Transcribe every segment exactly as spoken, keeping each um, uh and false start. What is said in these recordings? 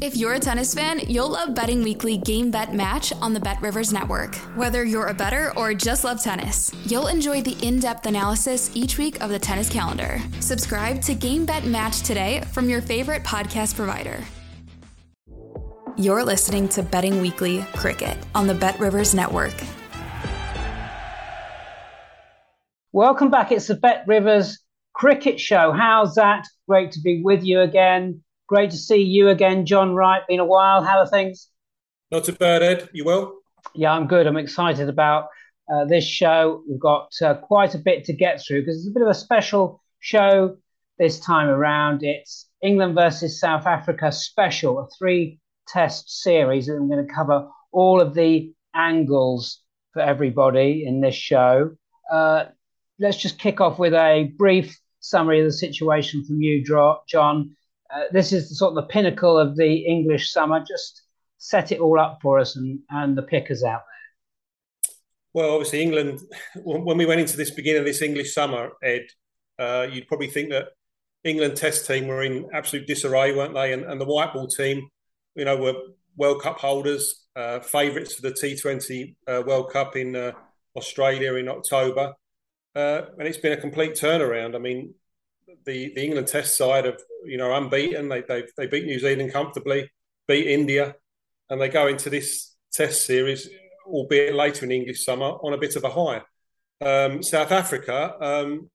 If you're a tennis fan, you'll love betting weekly Game Bet Match on the Bet Rivers Network. Whether you're a bettor or just love tennis, you'll enjoy the in-depth analysis each week of the tennis calendar. Subscribe to Game Bet Match today from your favorite podcast provider. You're listening to Betting Weekly Cricket on the Bet Rivers Network. Welcome back. It's the Bet Rivers Cricket Show. How's that? Great to be with you again. Great to see you again, John Wright. Been a while. How are things? Not too bad, Ed. You well? Yeah, I'm good. I'm excited about uh, this show. We've got uh, quite a bit to get through because it's a bit of a special show this time around. It's England versus South Africa special, a three-test series. And I'm going to cover all of the angles for everybody in this show. Uh, let's just kick off with a brief summary of the situation from you, John. Uh, this is the, sort of the pinnacle of the English summer. Just set it all up for us and, and the pickers out there. Well, obviously, England, when we went into this beginning of this English summer, Ed, uh, you'd probably think that England test team were in absolute disarray, weren't they? And, and the white ball team, you know, were World Cup holders, uh, favourites for the T twenty uh, World Cup in uh, Australia in October. Uh, and it's been a complete turnaround. I mean, The, the England Test side have, you know, unbeaten. They they they beat New Zealand comfortably, beat India, and they go into this Test series, albeit later in the English summer, on a bit of a high. Um, South Africa, um,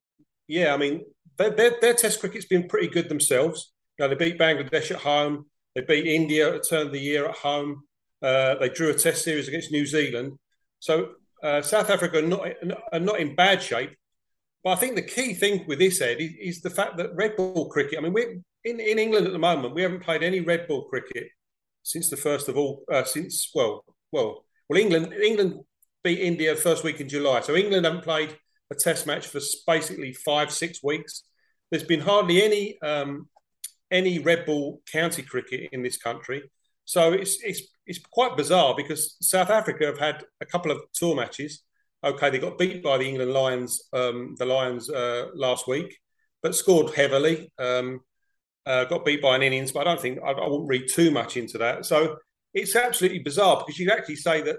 yeah, I mean, their, their their Test cricket's been pretty good themselves. You know, they beat Bangladesh at home, they beat India at the turn of the year at home. Uh, they drew a Test series against New Zealand. So uh, South Africa are not are not in bad shape. But I think the key thing with this, Ed, is, is the fact that red ball cricket, I mean, we're in, in England at the moment, we haven't played any red ball cricket since the first of all, uh, since, well, well, well, England England beat India the first week in July. So England haven't played a test match for basically five, six weeks. There's been hardly any um, any red ball county cricket in this country. So it's, it's, it's quite bizarre because South Africa have had a couple of tour matches. OK, they got beat by the England Lions, um, the Lions uh, last week, but scored heavily. Um, uh, got beat by an innings, but I don't think, I, I wouldn't read too much into that. So it's absolutely bizarre because you'd actually say that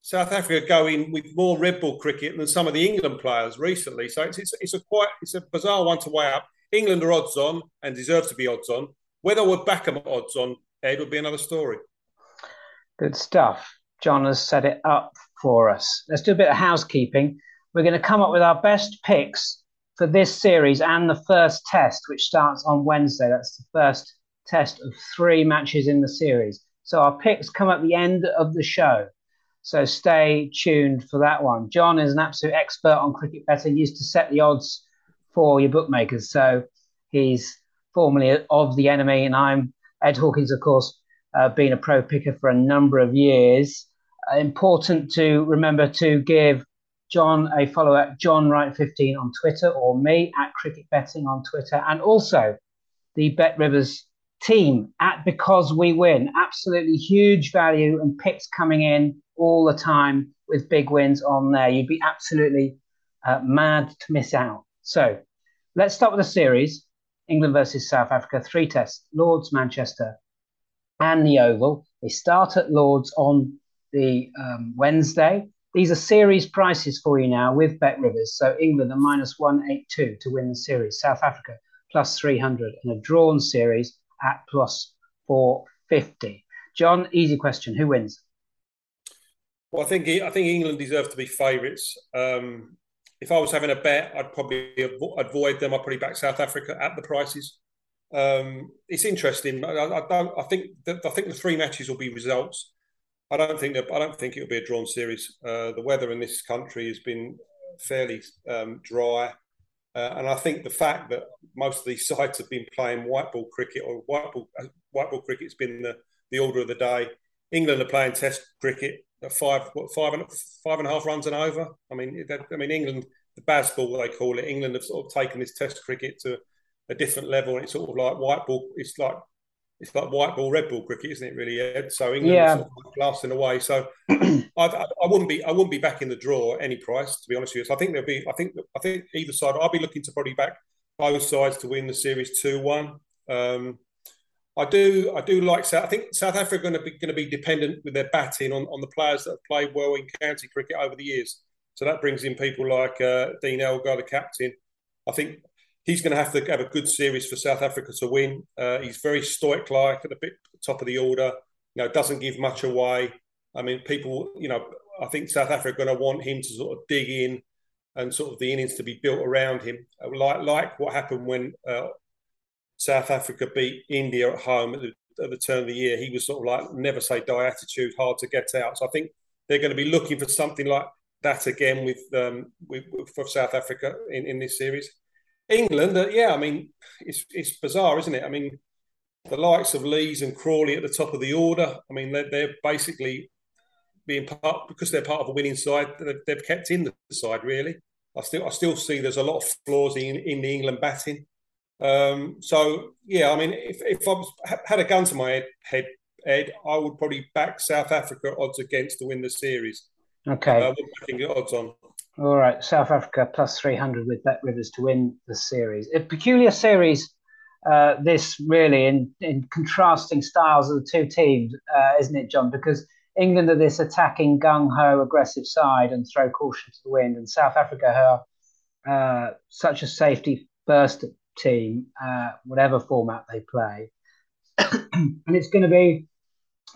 South Africa go in with more red ball cricket than some of the England players recently. So it's, it's, it's a quite, it's a bizarre one to weigh up. England are odds on and deserve to be odds on. Whether we're back at odds on, Ed, would be another story. Good stuff. John has set it up for us. Let's do a bit of housekeeping. We're going to come up with our best picks for this series and the first test, which starts on Wednesday. That's the first test of three matches in the series. So our picks come at the end of the show. So stay tuned for that one. John is an absolute expert on cricket betting. He used to set the odds for your bookmakers. So he's formerly of the enemy, and I'm Ed Hawkins, of course, uh, being a pro picker for a number of years. Important to remember to give John a follow at John Wright fifteen on Twitter or me at Cricket Betting on Twitter, and also the Bet Rivers team at Because We Win. Absolutely huge value and picks coming in all the time with big wins on there. You'd be absolutely uh, mad to miss out. So let's start with a series. England versus South Africa, three tests, Lords, Manchester and the Oval. They start at Lords on the um, Wednesday. These are series prices for you now with Bet Rivers. So England are minus one eighty-two to win the series. South Africa plus three hundred in a drawn series at plus four fifty. John, easy question. Who wins? Well, I think I think England deserve to be favourites. Um, if I was having a bet, I'd probably avoid them. I'd probably back South Africa at the prices. Um, it's interesting. I, I, don't, I think the, I think the three matches will be results. I don't think that I don't think it'll be a drawn series. Uh, the weather in this country has been fairly um, dry, uh, and I think the fact that most of these sides have been playing white ball cricket, or white ball white ball cricket's been the, the order of the day. England are playing Test cricket, five, five, and, five and a half runs and over. I mean, that, I mean, England, the baseball they call it. England have sort of taken this Test cricket to a different level. It's sort of like white ball. It's like it's like white ball, red ball cricket, isn't it? Really, Ed? So England yeah. sort of blasting away. So I, I wouldn't be I wouldn't be back in the draw at any price, to be honest with you. So I think there'll be I think I think either side. I'll be looking to probably back both sides to win the series two one. Um, I do, I do like South. I think South Africa are going to be going to be dependent with their batting on, on the players that have played well in county cricket over the years. So that brings in people like uh, Dean Elgar, the captain. I think he's going to have to have a good series for South Africa to win. Uh, he's very stoic-like at the bit, top of the order. You know, doesn't give much away. I mean, people. You know, I think South Africa are going to want him to sort of dig in and sort of the innings to be built around him, like like what happened when. Uh, South Africa beat India at home at the, at the turn of the year. He was sort of like never say die attitude, hard to get out. So I think they're going to be looking for something like that again with, um, with, with for South Africa in, in this series. England, uh, yeah, I mean, it's it's bizarre, isn't it? I mean, the likes of Lees and Crawley at the top of the order. I mean, they're, they're basically being part because they're part of a winning side. They've, they've kept in the side really. I still I still see there's a lot of flaws in, in the England batting. Um, so, yeah, I mean, if, if I was, had a gun to my head, head, Ed, I would probably back South Africa odds against to win the series. Okay. Uh, I think odds on. All right, South Africa plus three hundred with Bet Rivers to win the series. A peculiar series, uh, this really, in, in contrasting styles of the two teams, uh, isn't it, John? Because England are this attacking, gung-ho, aggressive side and throw caution to the wind, and South Africa are uh, such a safety-first team, uh, whatever format they play. And it's going to be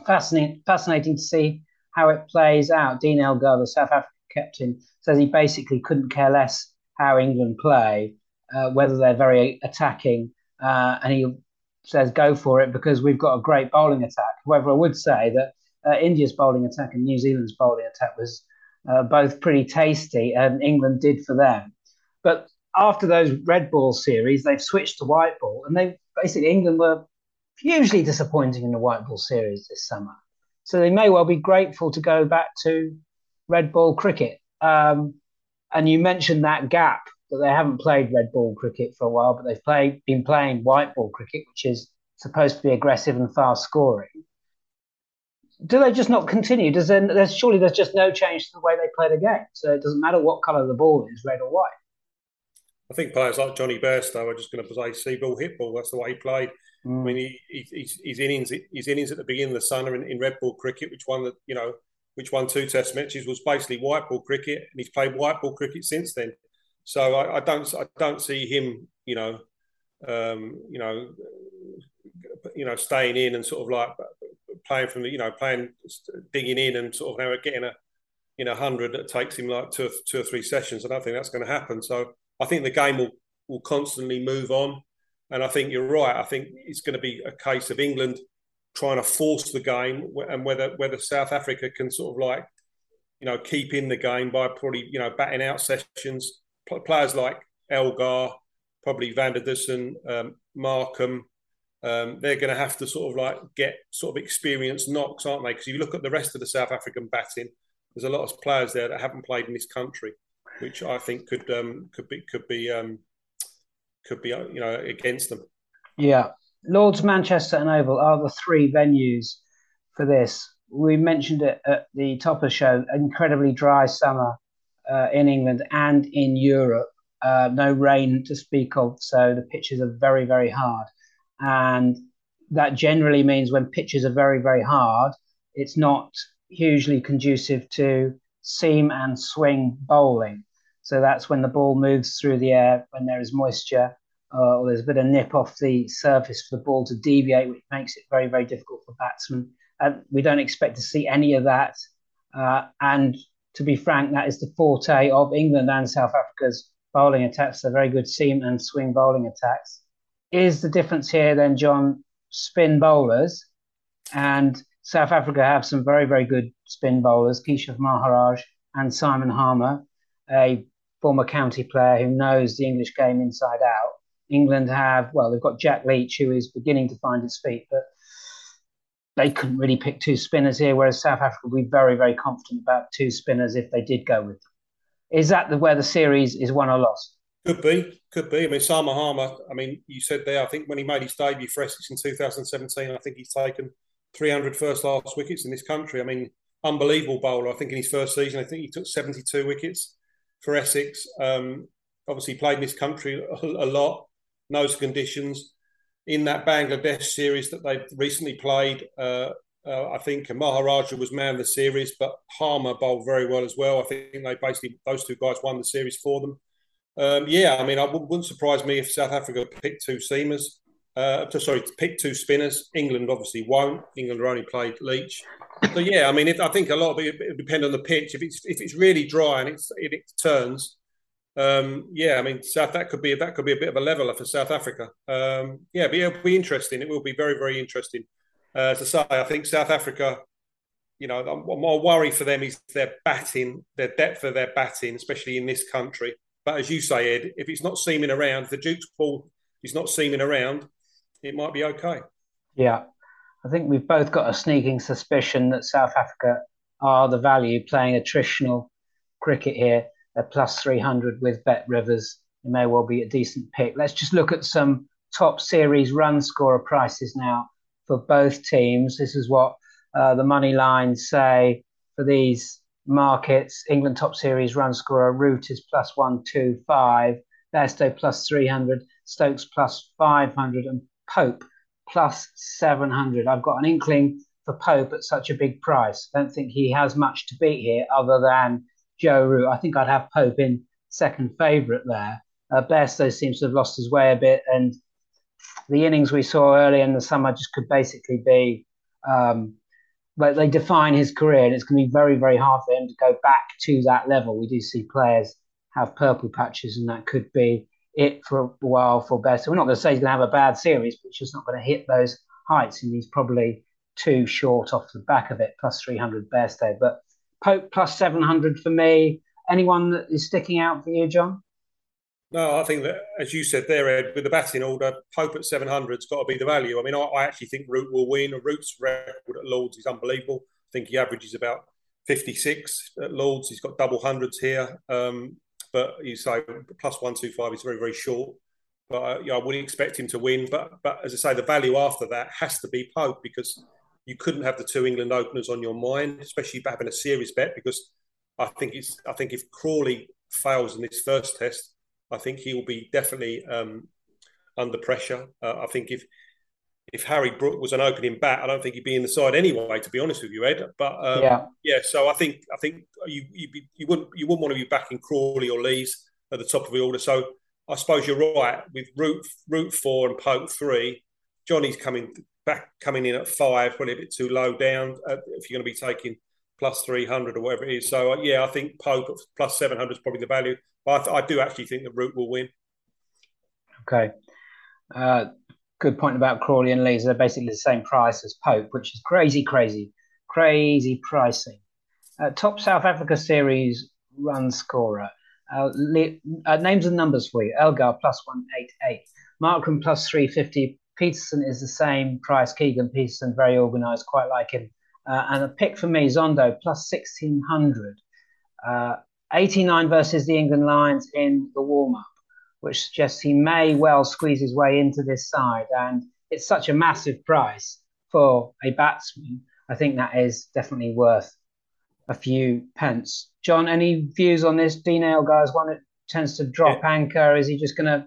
fascinating fascinating to see how it plays out. Dean Elgar, the South African captain, says he basically couldn't care less how England play, uh, whether they're very attacking, uh, and he says go for it because we've got a great bowling attack. However, I would say that uh, India's bowling attack and New Zealand's bowling attack was uh, both pretty tasty, and England did for them. But after those red ball series, they've switched to white ball, and they basically England were hugely disappointing in the white ball series this summer. So they may well be grateful to go back to red ball cricket. Um, and you mentioned that gap that they haven't played red ball cricket for a while, but they've played, been playing white ball cricket, which is supposed to be aggressive and fast scoring. Do they just not continue? Does there, there's surely there's just no change to the way they play the game, so it doesn't matter what colour the ball is, red or white. I think players like Johnny Bairstow are just going to play sea ball, hit ball. That's the way he played. Mm. I mean, he, he, he's, his innings, his innings at the beginning of the summer in, in red ball cricket, which won the, you know, which won two Test matches, was basically white ball cricket, and he's played white ball cricket since then. So I, I don't, I don't see him, you know, um, you know, you know, staying in and sort of like playing from the, you know, playing digging in and sort of now getting a, you know, hundred that takes him like two, or, two or three sessions. I don't think that's going to happen. So I think the game will, will constantly move on. And I think you're right. I think it's going to be a case of England trying to force the game, and whether whether South Africa can sort of like, you know, keep in the game by probably, you know, batting out sessions. Players like Elgar, probably Van der Dussen, um, Markram, um, they're going to have to sort of like get sort of experienced knocks, aren't they? Because you look at the rest of the South African batting, there's a lot of players there that haven't played in this country, which I think could um, could be could be um, could be you know against them. Yeah, Lords, Manchester, and Oval are the three venues for this. We mentioned it at the top of the show. Incredibly dry summer uh, in England and in Europe. Uh, no rain to speak of, so the pitches are very very hard, and that generally means when pitches are very very hard, it's not hugely conducive to seam and swing bowling. So that's when the ball moves through the air, when there is moisture, uh, or there's a bit of nip off the surface for the ball to deviate, which makes it very, very difficult for batsmen. And we don't expect to see any of that. Uh, and to be frank, that is the forte of England and South Africa's bowling attacks. They're very good seam and swing bowling attacks. Is the difference here then, John, spin bowlers? And South Africa have some very, very good spin bowlers, Keshav Maharaj and Simon Harmer, a former county player who knows the English game inside out. England have, well, they've got Jack Leach, who is beginning to find his feet, but they couldn't really pick two spinners here, whereas South Africa would be very, very confident about two spinners if they did go with them. Is that the, where the series is won or lost? Could be, could be. I mean, Simon Harmer, I mean, you said there, I think when he made his debut for Essex in two thousand seventeen, I think he's taken three hundred first-class wickets in this country. I mean, unbelievable bowler. I think in his first season, I think he took seventy-two wickets for Essex. Um, obviously, played in this country a, a lot, knows the conditions. In that Bangladesh series that they've recently played, uh, uh, I think Maharaja was man of the series, but Harmer bowled very well as well. I think they basically, those two guys won the series for them. Um, yeah, I mean, it wouldn't surprise me if South Africa picked two seamers. Uh, sorry, picked two spinners. England obviously won't. England only played Leach. So yeah, I mean, if, I think a lot of it, it depends on the pitch. If it's if it's really dry and it's, it, it turns, um, yeah, I mean, South that could be that could be a bit of a leveler for South Africa. Um, yeah, but it'll be interesting. It will be very very interesting. Uh, as I say, I think South Africa, you know, my worry for them is their batting, their depth of their batting, especially in this country. But as you say, Ed, if it's not seaming around, if the Duke's ball is not seaming around, it might be okay. Yeah. I think we've both got a sneaking suspicion that South Africa are the value playing attritional cricket here at plus three hundred with Bet Rivers. It may well be a decent pick. Let's just look at some top series run scorer prices now for both teams. This is what uh, the money lines say for these markets. England top series run scorer Root is plus one twenty-five, Bairstow plus three hundred, Stokes plus five hundred, and Pope plus seven hundred. I've got an inkling for Pope at such a big price. I don't think he has much to beat here other than Joe Root. I think I'd have Pope in second favourite there. Uh, Bairstow seems to have lost his way a bit, and the innings we saw earlier in the summer just could basically be... Um, But they define his career, and it's going to be very, very hard for him to go back to that level. We do see players have purple patches, and that could be it for a while for Bairstow. We're not going to say he's going to have a bad series, but he's just not going to hit those heights, and he's probably too short off the back of it, plus three hundred Bairstow. But Pope plus seven hundred for me. Anyone that is sticking out for you, John? No, I think that, as you said there, Ed, with the batting order, Pope at seven hundred's got to be the value. I mean, I, I actually think Root will win. Root's record at Lords is unbelievable. I think he averages about fifty-six at Lords. He's got double hundreds here. Um, but you say plus one twenty-five is very, very short. But uh, yeah, I wouldn't expect him to win. But, but as I say, the value after that has to be Pope, because you couldn't have the two England openers on your mind, especially having a serious bet, because I think it's, I think if Crawley fails in this first test, I think he will be definitely um, under pressure. Uh, I think if if Harry Brook was an opening bat, I don't think he'd be in the side anyway, to be honest with you, Ed. But um, yeah. yeah, so I think I think you you'd be, you wouldn't you wouldn't want to be backing Crawley or Lees at the top of the order. So I suppose you're right with Root Root four and Pope three. Johnny's coming back coming in at five, probably a bit too low down uh, if you're going to be taking plus three hundred or whatever it is. So, uh, yeah, I think Pope at plus seven hundred is probably the value. But I, th- I do actually think that Root will win. Okay. Uh, good point about Crawley and Lees. They're basically the same price as Pope, which is crazy, crazy, crazy pricing. Uh, top South Africa series run scorer. Uh, Le- uh, names and numbers for you. Elgar plus one eighty-eight. Markram plus three fifty. Petersen is the same price. Keegan Petersen, very organised, quite like him. Uh, and a pick for me, Zondo, plus sixteen hundred. Uh, eighty-nine versus the England Lions in the warm-up, which suggests he may well squeeze his way into this side. And it's such a massive price for a batsman. I think that is definitely worth a few pence. John, any views on this? Dean Elgar is one that tends to drop yeah. anchor. Is he just going to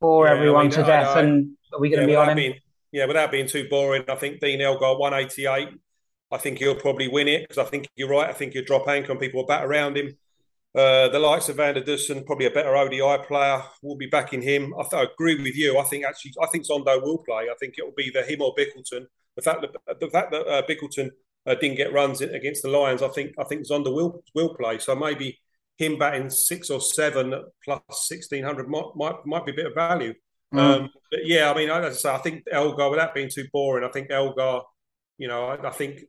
bore yeah, everyone I mean, to I, death? I, and are we going to yeah, be on him? Being, yeah, without being too boring, I think Dean Elgar, one eighty-eight. I think he'll probably win it because I think you're right. I think he'll drop anchor and people will bat around him. Uh, the likes of Van der Dussen, probably a better O D I player, will be backing him. I, th- I agree with you. I think actually, I think Zondo will play. I think it will be the him or Bickelton. The fact that the fact that uh, Bickelton uh, didn't get runs in, against the Lions, I think I think Zondo will will play. So maybe him batting six or seven plus sixteen hundred might, might might be a bit of value. Mm. Um, but yeah, I mean, as I say, I think Elgar, without being too boring, I think Elgar. You know, I, I think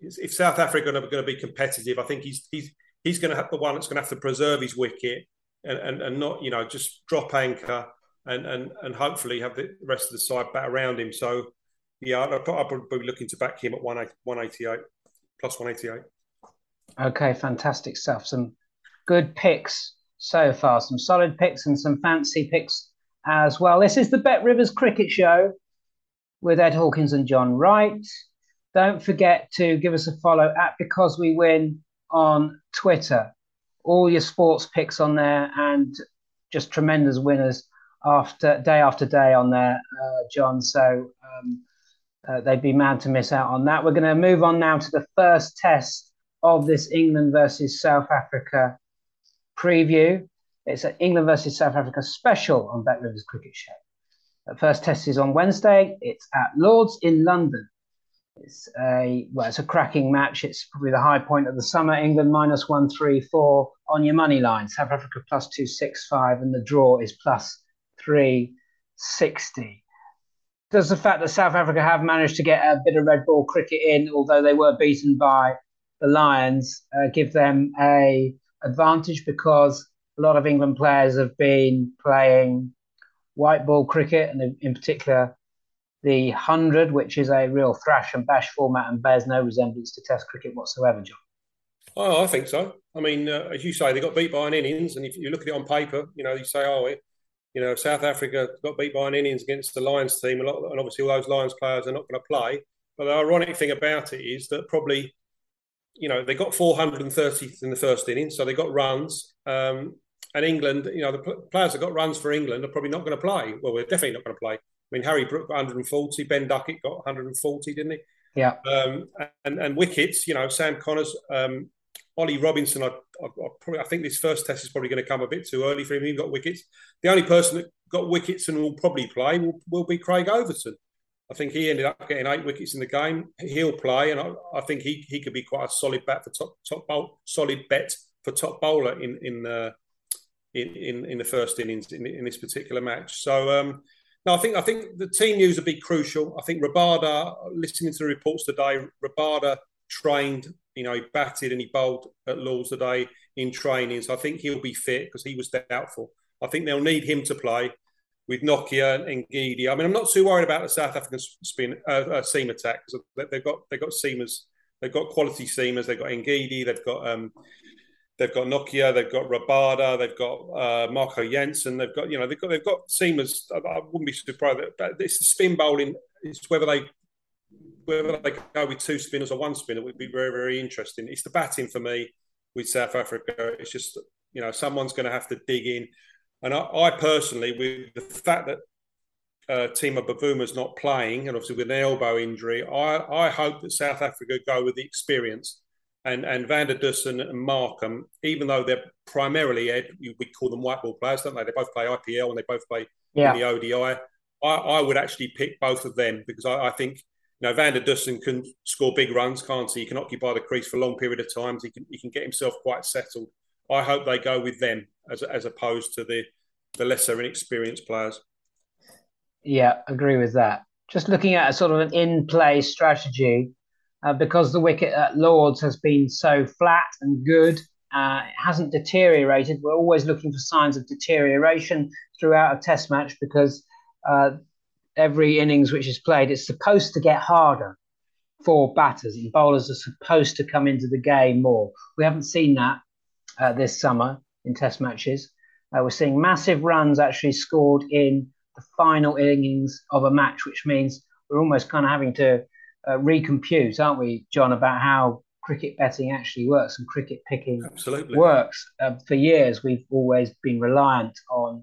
if South Africa are going to be competitive, I think he's he's he's going to have the one that's going to have to preserve his wicket and, and, and not, you know, just drop anchor and and and hopefully have the rest of the side bat around him. So, Yeah, I'd probably be looking to back him at one eighty-eight, plus one eighty-eight. Okay, fantastic stuff. Some good picks so far, some solid picks and some fancy picks as well. This is the Bet Rivers Cricket Show with Ed Hawkins and John Wright. Don't forget to give us a follow at Because We Win on Twitter. All your sports picks on there, and just tremendous winners after day after day on there, uh, John. So um, uh, they'd be mad to miss out on that. We're going to move on now to the first test of this England versus South Africa preview. It's an England versus South Africa special on Bet Rivers Cricket Show. The first test is on Wednesday. It's at Lords in London. It's a well, it's a cracking match. It's probably the high point of the summer. England minus one three four on your money line. South Africa plus two six five, and the draw is plus three sixty. Does the fact that South Africa have managed to get a bit of red ball cricket in, although they were beaten by the Lions, uh, give them a advantage, because a lot of England players have been playing white ball cricket, and in particular the one hundred, which is a real thrash and bash format and bears no resemblance to Test cricket whatsoever, John? Oh, I think so. I mean, uh, as you say, they got beat by an innings, and if you look at it on paper, you know, you say, oh, it, you know, South Africa got beat by an innings against the Lions team, a lot, and obviously all those Lions players are not going to play. But the ironic thing about it is that probably, you know, they got four hundred thirty in the first innings, so they got runs. Um, and England, you know, the pl- players that got runs for England are probably not going to play. Well, we're definitely not going to play. I mean, Harry Brook got one hundred forty, Ben Duckett got one hundred forty, didn't he? Yeah. Um, and, and wickets, you know, Sam Connors, um, Ollie Robinson, I, I, I, probably, I think this first test is probably going to come a bit too early for him. He got wickets. The only person that got wickets and will probably play will, will be Craig Overton. I think he ended up getting eight wickets in the game. He'll play, and I, I think he, he could be quite a solid bat for top top bowl, solid bet for top bowler in in uh, in, in in the first innings in, in this particular match. So. Um, No, I think I think the team news would be crucial. I think Rabada, listening to the reports today, Rabada trained, you know, he batted and he bowled at Lords today in training. So I think he'll be fit because he was doubtful. I think they'll need him to play with Nortje and Ngidi. I mean, I'm not too worried about the South African spin uh, uh, seam attack, because they've got they've got seamers, they've got quality seamers, they've got Ngidi, they've got. Um, They've got Nortje, they've got Rabada, they've got uh, Marco Jansen, they've got, you know, they've got they've got seamers. I, I wouldn't be surprised. But it's the spin bowling. It's whether they whether they go with two spinners or one spinner would be very, very interesting. It's the batting for me with South Africa. It's just, you know, someone's going to have to dig in. And I, I personally, with the fact that uh, Timo Bavuma's not playing, and obviously with an elbow injury, I, I hope that South Africa go with the experience. And and Van der Dussen and Markram, even though they're primarily, Ed, we call them white ball players, don't they? They both play I P L and they both play yeah. in the O D I. I, I would actually pick both of them, because I, I think, you know, Van der Dussen can score big runs, can't he? He can occupy the crease for a long period of times. He can he can get himself quite settled. I hope they go with them as as opposed to the, the lesser inexperienced players. Yeah, agree with that. Just looking at a sort of an in-play strategy. Uh, because the wicket at Lords has been so flat and good, uh, it hasn't deteriorated. We're always looking for signs of deterioration throughout a test match, because uh, every innings which is played is supposed to get harder for batters, and bowlers are supposed to come into the game more. We haven't seen that uh, this summer in test matches. Uh, we're seeing massive runs actually scored in the final innings of a match, which means we're almost kind of having to Uh, recompute, aren't we, John, about how cricket betting actually works and cricket picking Absolutely. works. Uh, for years, we've always been reliant on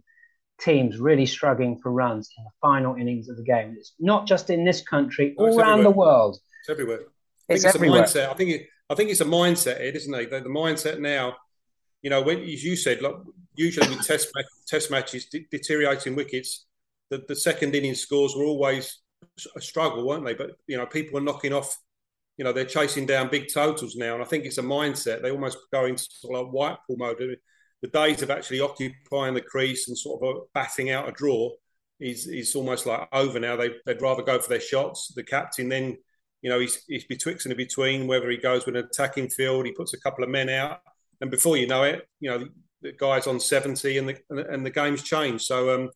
teams really struggling for runs in the final innings of the game. It's not just in this country, no, all around everywhere. the world. It's everywhere. I it's, it's everywhere. A mindset. I think, it, I think it's a mindset, Ed, isn't it? The, the mindset now, you know, when, as you said, like, usually with test, match, test matches, de- deteriorating wickets, the, the second innings scores were always a struggle, weren't they? But, you know, people are knocking off, you know, they're chasing down big totals now. And I think it's a mindset. They almost go into sort of like white ball mode. The days of actually occupying the crease and sort of batting out a draw is is almost like over now. They, they'd rather go for their shots. The captain then, you know, he's, he's betwixt and between, whether he goes with an attacking field, he puts a couple of men out. And before you know it, you know, the guy's on seventy and the, and the game's changed. So, um,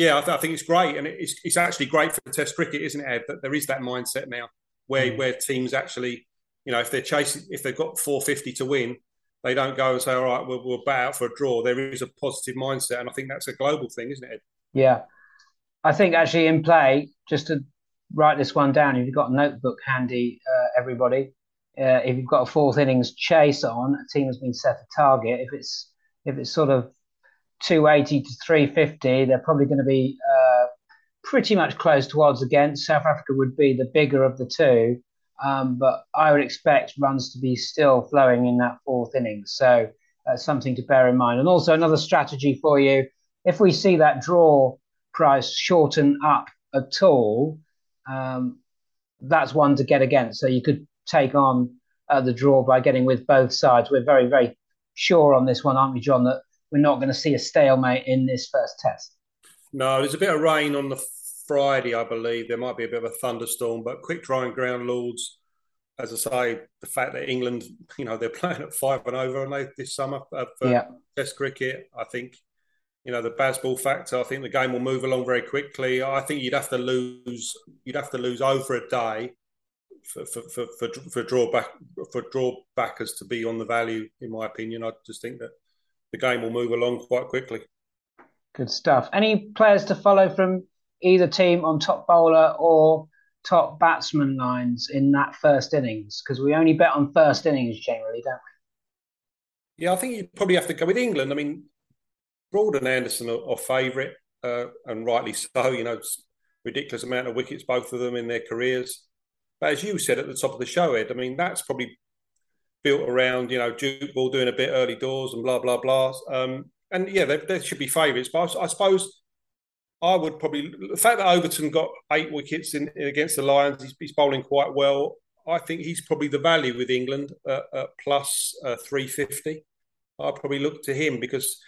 yeah, I, th- I think it's great. And it's it's actually great for Test cricket, isn't it, Ed? That there is that mindset now where, mm. where teams actually, you know, if they're chasing, if they've got four fifty to win, they don't go and say, all right, we'll, we'll bat out for a draw. There is a positive mindset. And I think that's a global thing, isn't it, Ed? Yeah. I think actually in play, just to write this one down, if you've got a notebook handy, uh, everybody, uh, if you've got a fourth innings chase on, a team has been set a target. If it's if it's sort of two eighty to three fifty, they're probably going to be uh, pretty much close to odds against. South Africa would be the bigger of the two, um, but I would expect runs to be still flowing in that fourth innings. So that's something to bear in mind. And also another strategy for you, if we see that draw price shorten up at all, um, that's one to get against. So you could take on uh, the draw by getting with both sides. We're very, very sure on this one, aren't we, John, that we're not going to see a stalemate in this first test? No, there's a bit of rain on the Friday, I believe. There might be a bit of a thunderstorm, but quick drying ground, Lords. As I say, the fact that England, you know, they're playing at five and over and they, this summer for yeah. Test cricket, I think, you know, the baseball factor, I think the game will move along very quickly. I think you'd have to lose, you'd have to lose over a day for for for for, for drawback for drawbackers to be on the value, in my opinion. I just think that the game will move along quite quickly. Good stuff. Any players to follow from either team on top bowler or top batsman lines in that first innings? Because we only bet on first innings generally, don't we? Yeah, I think you'd probably have to go with England. I mean, Broad and Anderson are, are favourite, uh, and rightly so. You know, ridiculous amount of wickets, both of them, in their careers. But as you said at the top of the show, Ed, I mean, that's probably built around, you know, Duke Ball doing a bit early doors and blah, blah, blah. Um, and, yeah, they, they should be favourites. But I, I suppose I would probably... The fact that Overton got eight wickets in, in against the Lions, he's, he's bowling quite well. I think he's probably the value with England at, at plus uh, three fifty. I'll probably look to him because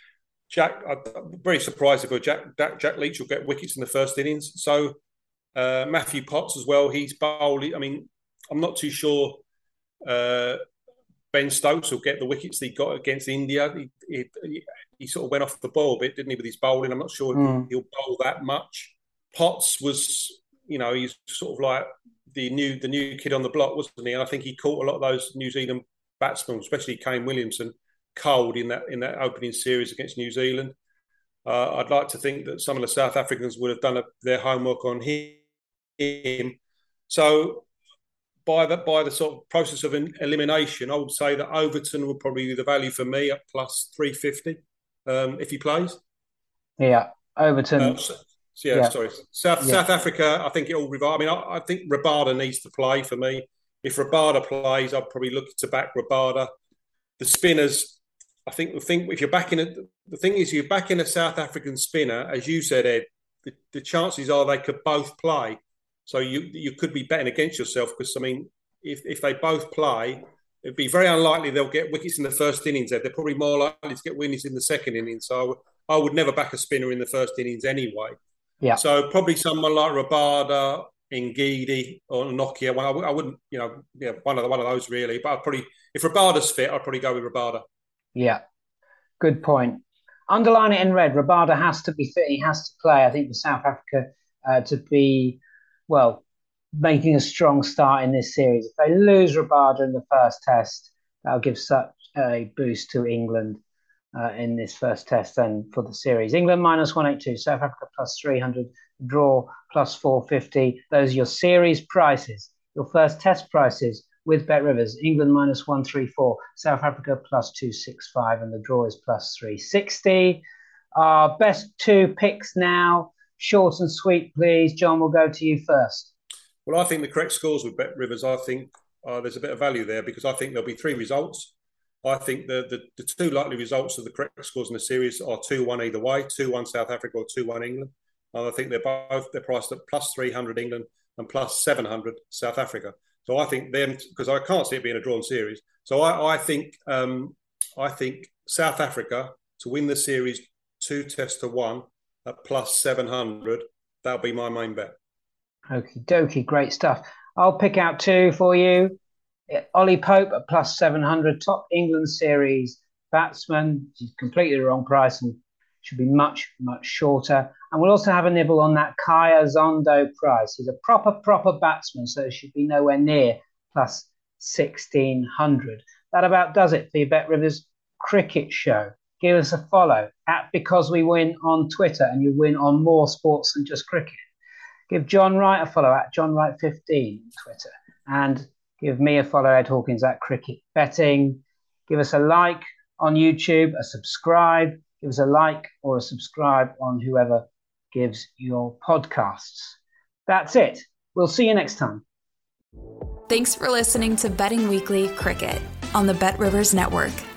Jack... I'm very surprised if Jack, Jack, Jack Leach will get wickets in the first innings. So uh, Matthew Potts as well, he's bowling... I mean, I'm not too sure... Uh, Ben Stokes will get the wickets that he got against India. He, he, he sort of went off the ball a bit, didn't he, with his bowling? I'm not sure mm. he'll bowl that much. Potts was, you know, he's sort of like the new the new kid on the block, wasn't he? And I think he caught a lot of those New Zealand batsmen, especially Kane Williamson, cold in that in that opening series against New Zealand. Uh, I'd like to think that some of the South Africans would have done a, their homework on him. So... By the, by the sort of process of elimination, I would say that Overton would probably be the value for me at plus three fifty um, if he plays. Yeah, Overton. Uh, so, yeah, yeah, sorry. South yeah. South Africa, I think it all revolves. I mean, I, I think Rabada needs to play for me. If Rabada plays, I'd probably look to back Rabada. The spinners, I think the thing, if you're backing a, the thing is you're backing a South African spinner, as you said, Ed, the, the chances are they could both play. So you you could be betting against yourself because, I mean, if, if they both play, it'd be very unlikely they'll get wickets in the first innings. They're probably more likely to get winners in the second innings. So I would never back a spinner in the first innings anyway. Yeah. So probably someone like Rabada, Ngidi or Nortje. Well, I, w- I wouldn't, you know, yeah, one of the, one of those really. But I'd probably, if Rabada's fit, I'd probably go with Rabada. Yeah, good point. Underline it in red. Rabada has to be fit. He has to play, I think, for South Africa uh, to be... well, making a strong start in this series. If they lose Rabada in the first test, that'll give such a boost to England uh, in this first test and for the series. England minus one eighty-two, South Africa plus three hundred, draw plus four fifty. Those are your series prices, your first test prices with Bet Rivers. England minus one thirty-four, South Africa plus two sixty-five, and the draw is plus three sixty. Our best two picks now. Short and sweet, please. John, we'll go to you first. Well, I think the correct scores with Bet Rivers, I think uh, there's a bit of value there because I think there'll be three results. I think the, the, the two likely results of the correct scores in the series are two one either way, two one South Africa or two one England. And I think they're both they're priced at plus three hundred England and plus seven hundred South Africa. So I think them, because I can't see it being a drawn series. So I, I think um, I think South Africa to win the series two tests to one, at plus seven hundred, that'll be my main bet. Okie dokie, great stuff. I'll pick out two for you. Ollie Pope at plus seven hundred, top England series batsman, which is completely the wrong price and should be much, much shorter. And we'll also have a nibble on that Khaya Zondo price. He's a proper, proper batsman, so it should be nowhere near plus sixteen hundred. That about does it for your Bet Rivers Cricket Show. Give us a follow at Because We Win on Twitter, and you win on more sports than just cricket. Give John Wright a follow at John Wright fifteen on Twitter, and give me a follow, Ed Hawkins, at Cricket Betting. Give us a like on YouTube, a subscribe. Give us a like or a subscribe on whoever gives your podcasts. That's it. We'll see you next time. Thanks for listening to Betting Weekly Cricket on the Bet Rivers Network.